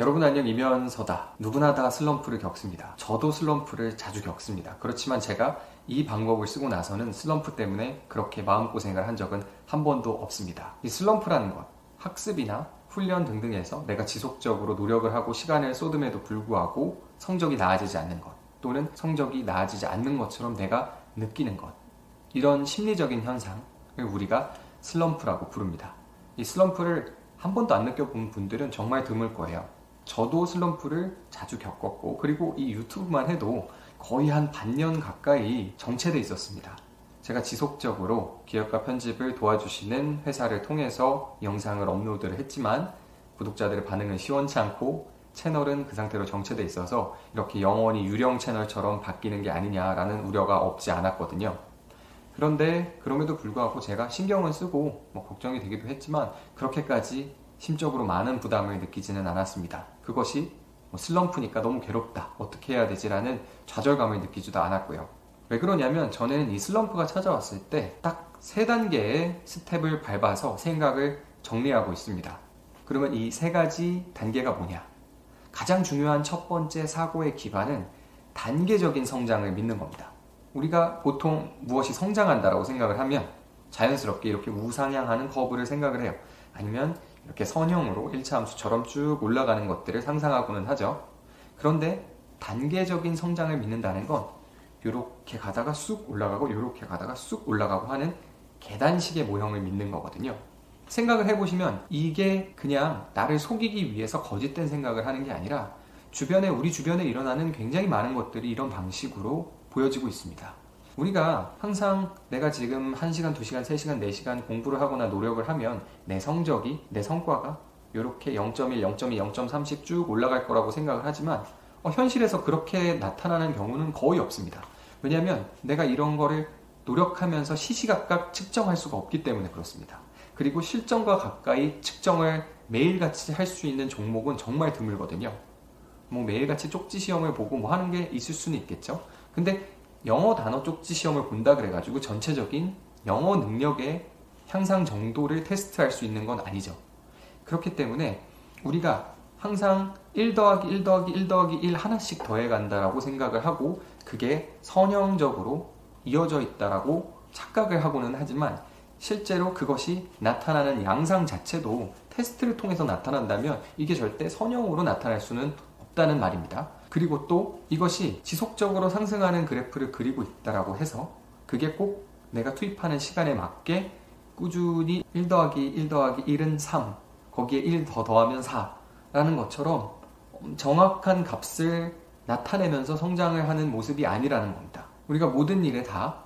여러분 안녕, 이면서다. 누구나 다 슬럼프를 겪습니다. 저도 슬럼프를 자주 겪습니다. 그렇지만 제가 이 방법을 쓰고 나서는 슬럼프 때문에 그렇게 마음고생을 한 적은 한 번도 없습니다. 이 슬럼프라는 것, 학습이나 훈련 등등에서 내가 지속적으로 노력을 하고 시간을 쏟음에도 불구하고 성적이 나아지지 않는 것, 또는 성적이 나아지지 않는 것처럼 내가 느끼는 것, 이런 심리적인 현상을 우리가 슬럼프라고 부릅니다. 이 슬럼프를 한 번도 안 느껴본 분들은 정말 드물 거예요. 저도 슬럼프를 자주 겪었고, 그리고 이 유튜브만 해도 거의 한 반년 가까이 정체돼 있었습니다. 제가 지속적으로 기획과 편집을 도와주시는 회사를 통해서 영상을 업로드를 했지만 구독자들의 반응은 시원치 않고 채널은 그 상태로 정체돼 있어서 이렇게 영원히 유령 채널처럼 바뀌는 게 아니냐라는 우려가 없지 않았거든요. 그런데 그럼에도 불구하고 제가 신경은 쓰고 걱정이 되기도 했지만 그렇게까지 심적으로 많은 부담을 느끼지는 않았습니다. 그것이 슬럼프니까 너무 괴롭다, 어떻게 해야 되지라는 좌절감을 느끼지도 않았고요. 왜 그러냐면 저는 이 슬럼프가 찾아왔을 때 딱 3단계의 스텝을 밟아서 생각을 정리하고 있습니다. 그러면 이 3가지 단계가 뭐냐? 가장 중요한 첫 번째 사고의 기반은 단계적인 성장을 믿는 겁니다. 우리가 보통 무엇이 성장한다라고 생각을 하면 자연스럽게 이렇게 우상향하는 커브를 생각을 해요. 아니면 이렇게 선형으로 1차 함수처럼 쭉 올라가는 것들을 상상하고는 하죠. 그런데 단계적인 성장을 믿는다는 건 이렇게 가다가 쑥 올라가고 이렇게 가다가 쑥 올라가고 하는 계단식의 모형을 믿는 거거든요. 생각을 해보시면 이게 그냥 나를 속이기 위해서 거짓된 생각을 하는 게 아니라 우리 주변에 일어나는 굉장히 많은 것들이 이런 방식으로 보여지고 있습니다. 우리가 항상 내가 지금 1시간, 2시간, 3시간, 4시간 공부를 하거나 노력을 하면 내 성과가 이렇게 0.1, 0.2, 0.30 쭉 올라갈 거라고 생각을 하지만 현실에서 그렇게 나타나는 경우는 거의 없습니다. 왜냐하면 내가 이런 거를 노력하면서 시시각각 측정할 수가 없기 때문에 그렇습니다. 그리고 실전과 가까이 측정을 매일같이 할 수 있는 종목은 정말 드물거든요. 매일같이 쪽지 시험을 보고 하는 게 있을 수는 있겠죠. 근데 영어 단어 쪽지 시험을 본다 그래가지고 전체적인 영어 능력의 향상 정도를 테스트할 수 있는 건 아니죠. 그렇기 때문에 우리가 항상 1 더하기 1 하나씩 더해간다라고 생각을 하고 그게 선형적으로 이어져 있다라고 착각을 하고는 하지만 실제로 그것이 나타나는 양상 자체도 테스트를 통해서 나타난다면 이게 절대 선형으로 나타날 수는 없다는 말입니다. 그리고 또 이것이 지속적으로 상승하는 그래프를 그리고 있다라고 해서 그게 꼭 내가 투입하는 시간에 맞게 꾸준히 1 더하기 1은 3, 거기에 1 더 더하면 4 라는 것처럼 정확한 값을 나타내면서 성장을 하는 모습이 아니라는 겁니다. 우리가 모든 일에 다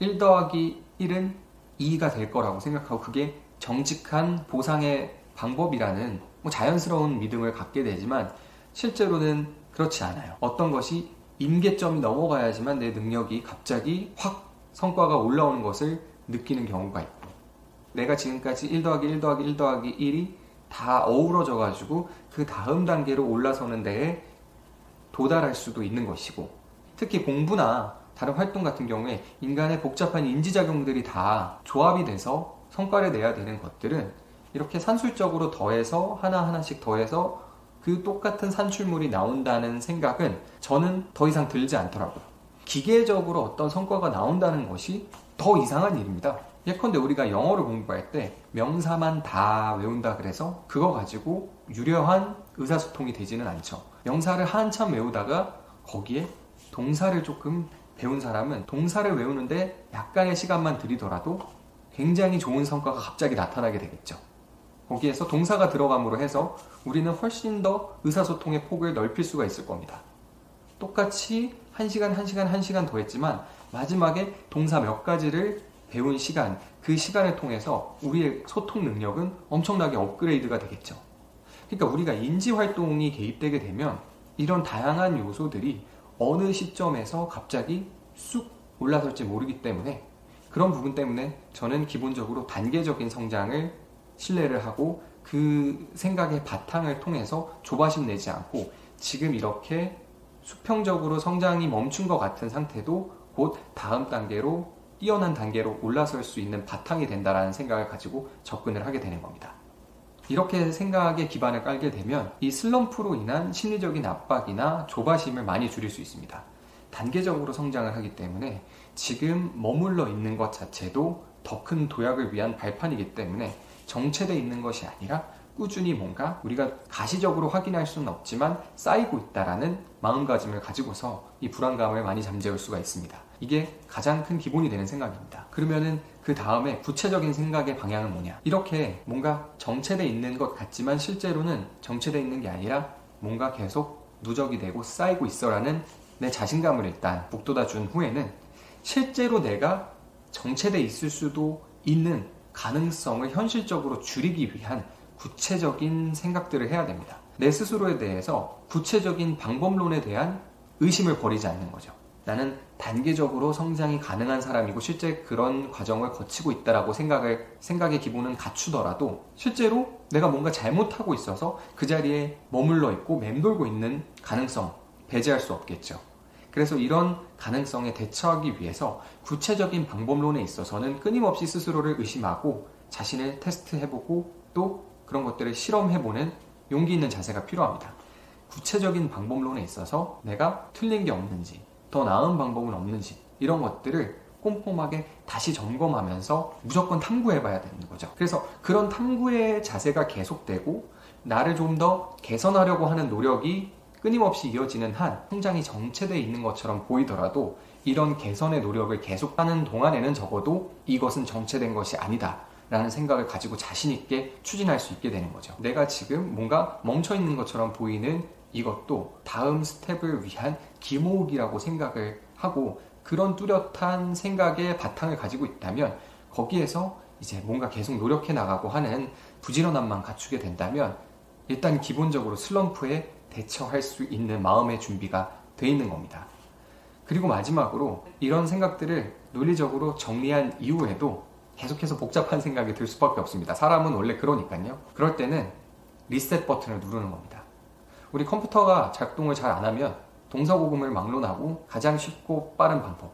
1 더하기 1은 2가 될 거라고 생각하고 그게 정직한 보상의 방법이라는 자연스러운 믿음을 갖게 되지만 실제로는 그렇지 않아요. 어떤 것이 임계점이 넘어가야지만 내 능력이 갑자기 확 성과가 올라오는 것을 느끼는 경우가 있고 내가 지금까지 1 더하기 1이 다 어우러져 가지고 그 다음 단계로 올라서는 데에 도달할 수도 있는 것이고 특히 공부나 다른 활동 같은 경우에 인간의 복잡한 인지작용들이 다 조합이 돼서 성과를 내야 되는 것들은 이렇게 산술적으로 더해서 하나하나씩 더해서 그 똑같은 산출물이 나온다는 생각은 저는 더 이상 들지 않더라고요. 기계적으로 어떤 성과가 나온다는 것이 더 이상한 일입니다. 예컨대 우리가 영어를 공부할 때 명사만 다 외운다 그래서 그거 가지고 유려한 의사소통이 되지는 않죠. 명사를 한참 외우다가 거기에 동사를 조금 배운 사람은 동사를 외우는데 약간의 시간만 들이더라도 굉장히 좋은 성과가 갑자기 나타나게 되겠죠. 거기에서 동사가 들어감으로 해서 우리는 훨씬 더 의사소통의 폭을 넓힐 수가 있을 겁니다. 똑같이 1시간 더 했지만 마지막에 동사 몇 가지를 배운 시간, 그 시간을 통해서 우리의 소통 능력은 엄청나게 업그레이드가 되겠죠. 그러니까 우리가 인지활동이 개입되게 되면 이런 다양한 요소들이 어느 시점에서 갑자기 쑥 올라설지 모르기 때문에 그런 부분 때문에 저는 기본적으로 단계적인 성장을 신뢰를 하고 그 생각의 바탕을 통해서 조바심 내지 않고 지금 이렇게 수평적으로 성장이 멈춘 것 같은 상태도 곧 다음 단계로 뛰어난 단계로 올라설 수 있는 바탕이 된다라는 생각을 가지고 접근을 하게 되는 겁니다. 이렇게 생각의 기반을 깔게 되면 이 슬럼프로 인한 심리적인 압박이나 조바심을 많이 줄일 수 있습니다. 단계적으로 성장을 하기 때문에 지금 머물러 있는 것 자체도 더 큰 도약을 위한 발판이기 때문에 정체되어 있는 것이 아니라 꾸준히 뭔가 우리가 가시적으로 확인할 수는 없지만 쌓이고 있다라는 마음가짐을 가지고서 이 불안감을 많이 잠재울 수가 있습니다. 이게 가장 큰 기본이 되는 생각입니다. 그러면은 그 다음에 구체적인 생각의 방향은 뭐냐? 이렇게 뭔가 정체되어 있는 것 같지만 실제로는 정체되어 있는 게 아니라 뭔가 계속 누적이 되고 쌓이고 있어라는 내 자신감을 일단 북돋아 준 후에는 실제로 내가 정체되어 있을 수도 있는 가능성을 현실적으로 줄이기 위한 구체적인 생각들을 해야 됩니다. 내 스스로에 대해서 구체적인 방법론에 대한 의심을 버리지 않는 거죠. 나는 단계적으로 성장이 가능한 사람이고 실제 그런 과정을 거치고 있다라고 생각의 기본은 갖추더라도 실제로 내가 뭔가 잘못하고 있어서 그 자리에 머물러 있고 맴돌고 있는 가능성 배제할 수 없겠죠. 그래서 이런 가능성에 대처하기 위해서 구체적인 방법론에 있어서는 끊임없이 스스로를 의심하고 자신을 테스트해보고 또 그런 것들을 실험해보는 용기 있는 자세가 필요합니다. 구체적인 방법론에 있어서 내가 틀린 게 없는지, 더 나은 방법은 없는지 이런 것들을 꼼꼼하게 다시 점검하면서 무조건 탐구해봐야 되는 거죠. 그래서 그런 탐구의 자세가 계속되고 나를 좀 더 개선하려고 하는 노력이 끊임없이 이어지는 한 성장이 정체되어 있는 것처럼 보이더라도 이런 개선의 노력을 계속하는 동안에는 적어도 이것은 정체된 것이 아니다 라는 생각을 가지고 자신 있게 추진할 수 있게 되는 거죠. 내가 지금 뭔가 멈춰있는 것처럼 보이는 이것도 다음 스텝을 위한 기모으기라고 생각을 하고 그런 뚜렷한 생각의 바탕을 가지고 있다면 거기에서 이제 뭔가 계속 노력해 나가고 하는 부지런함만 갖추게 된다면 일단 기본적으로 슬럼프에 대처할 수 있는 마음의 준비가 돼 있는 겁니다. 그리고 마지막으로 이런 생각들을 논리적으로 정리한 이후에도 계속해서 복잡한 생각이 들 수밖에 없습니다. 사람은 원래 그러니까요. 그럴 때는 리셋 버튼을 누르는 겁니다. 우리 컴퓨터가 작동을 잘 안 하면 동서고금을 막론하고 가장 쉽고 빠른 방법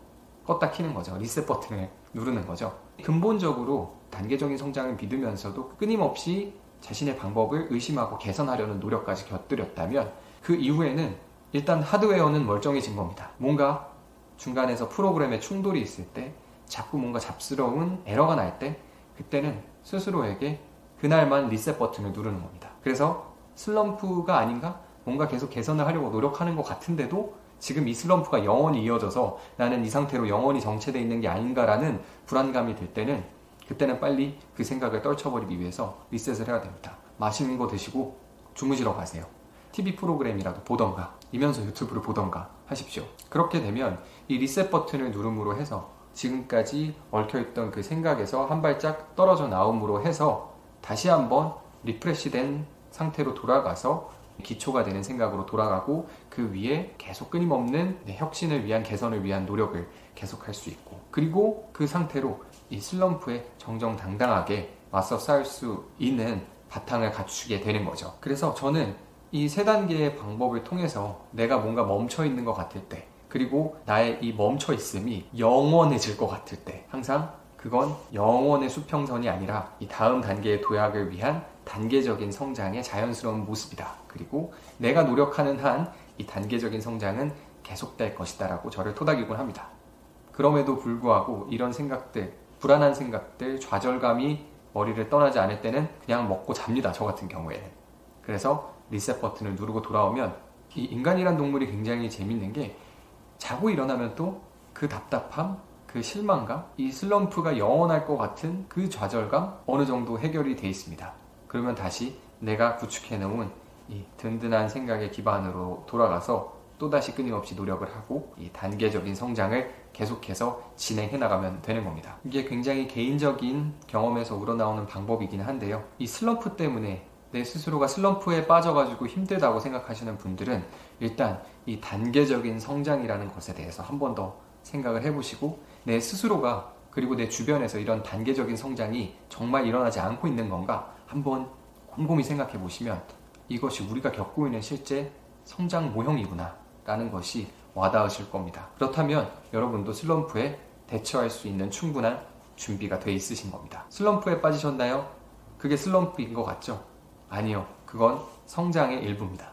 껐다 키는 거죠. 리셋 버튼을 누르는 거죠. 근본적으로 단계적인 성장을 믿으면서도 끊임없이 자신의 방법을 의심하고 개선하려는 노력까지 곁들였다면 그 이후에는 일단 하드웨어는 멀쩡해진 겁니다. 뭔가 중간에서 프로그램에 충돌이 있을 때 자꾸 뭔가 잡스러운 에러가 날 때 그때는 스스로에게 그날만 리셋 버튼을 누르는 겁니다. 그래서 슬럼프가 아닌가? 뭔가 계속 개선을 하려고 노력하는 것 같은데도 지금 이 슬럼프가 영원히 이어져서 나는 이 상태로 영원히 정체되어 있는 게 아닌가라는 불안감이 들 때는 그때는 빨리 그 생각을 떨쳐버리기 위해서 리셋을 해야 됩니다. 맛있는 거 드시고 주무시러 가세요. TV 프로그램이라도 보던가 이면서 유튜브를 보던가 하십시오. 그렇게 되면 이 리셋 버튼을 누름으로 해서 지금까지 얽혀있던 그 생각에서 한 발짝 떨어져 나옴으로 해서 다시 한번 리프레시된 상태로 돌아가서 기초가 되는 생각으로 돌아가고 그 위에 계속 끊임없는 혁신을 위한 개선을 위한 노력을 계속할 수 있고 그리고 그 상태로 이 슬럼프에 정정당당하게 맞서 싸울 수 있는 바탕을 갖추게 되는 거죠. 그래서 저는 이 세 단계의 방법을 통해서 내가 뭔가 멈춰있는 것 같을 때 그리고 나의 이 멈춰있음이 영원해질 것 같을 때 항상 그건 영원의 수평선이 아니라 이 다음 단계의 도약을 위한 단계적인 성장의 자연스러운 모습이다. 그리고 내가 노력하는 한 이 단계적인 성장은 계속될 것이다 라고 저를 토닥이곤 합니다. 그럼에도 불구하고 이런 생각들, 불안한 생각들, 좌절감이 머리를 떠나지 않을 때는 그냥 먹고 잡니다. 저 같은 경우에는. 그래서 리셋 버튼을 누르고 돌아오면 이 인간이란 동물이 굉장히 재밌는 게 자고 일어나면 또 그 답답함, 그 실망감, 이 슬럼프가 영원할 것 같은 그 좌절감 어느 정도 해결이 돼 있습니다. 그러면 다시 내가 구축해놓은 이 든든한 생각의 기반으로 돌아가서 또다시 끊임없이 노력을 하고 이 단계적인 성장을 계속해서 진행해 나가면 되는 겁니다. 이게 굉장히 개인적인 경험에서 우러나오는 방법이긴 한데요. 이 슬럼프 때문에 내 스스로가 슬럼프에 빠져가지고 힘들다고 생각하시는 분들은 일단 이 단계적인 성장이라는 것에 대해서 한 번 더 생각을 해보시고 내 스스로가 그리고 내 주변에서 이런 단계적인 성장이 정말 일어나지 않고 있는 건가 한번 곰곰이 생각해 보시면 이것이 우리가 겪고 있는 실제 성장 모형이구나 라는 것이 와닿으실 겁니다. 그렇다면 여러분도 슬럼프에 대처할 수 있는 충분한 준비가 돼 있으신 겁니다. 슬럼프에 빠지셨나요? 그게 슬럼프인 것 같죠? 아니요. 그건 성장의 일부입니다.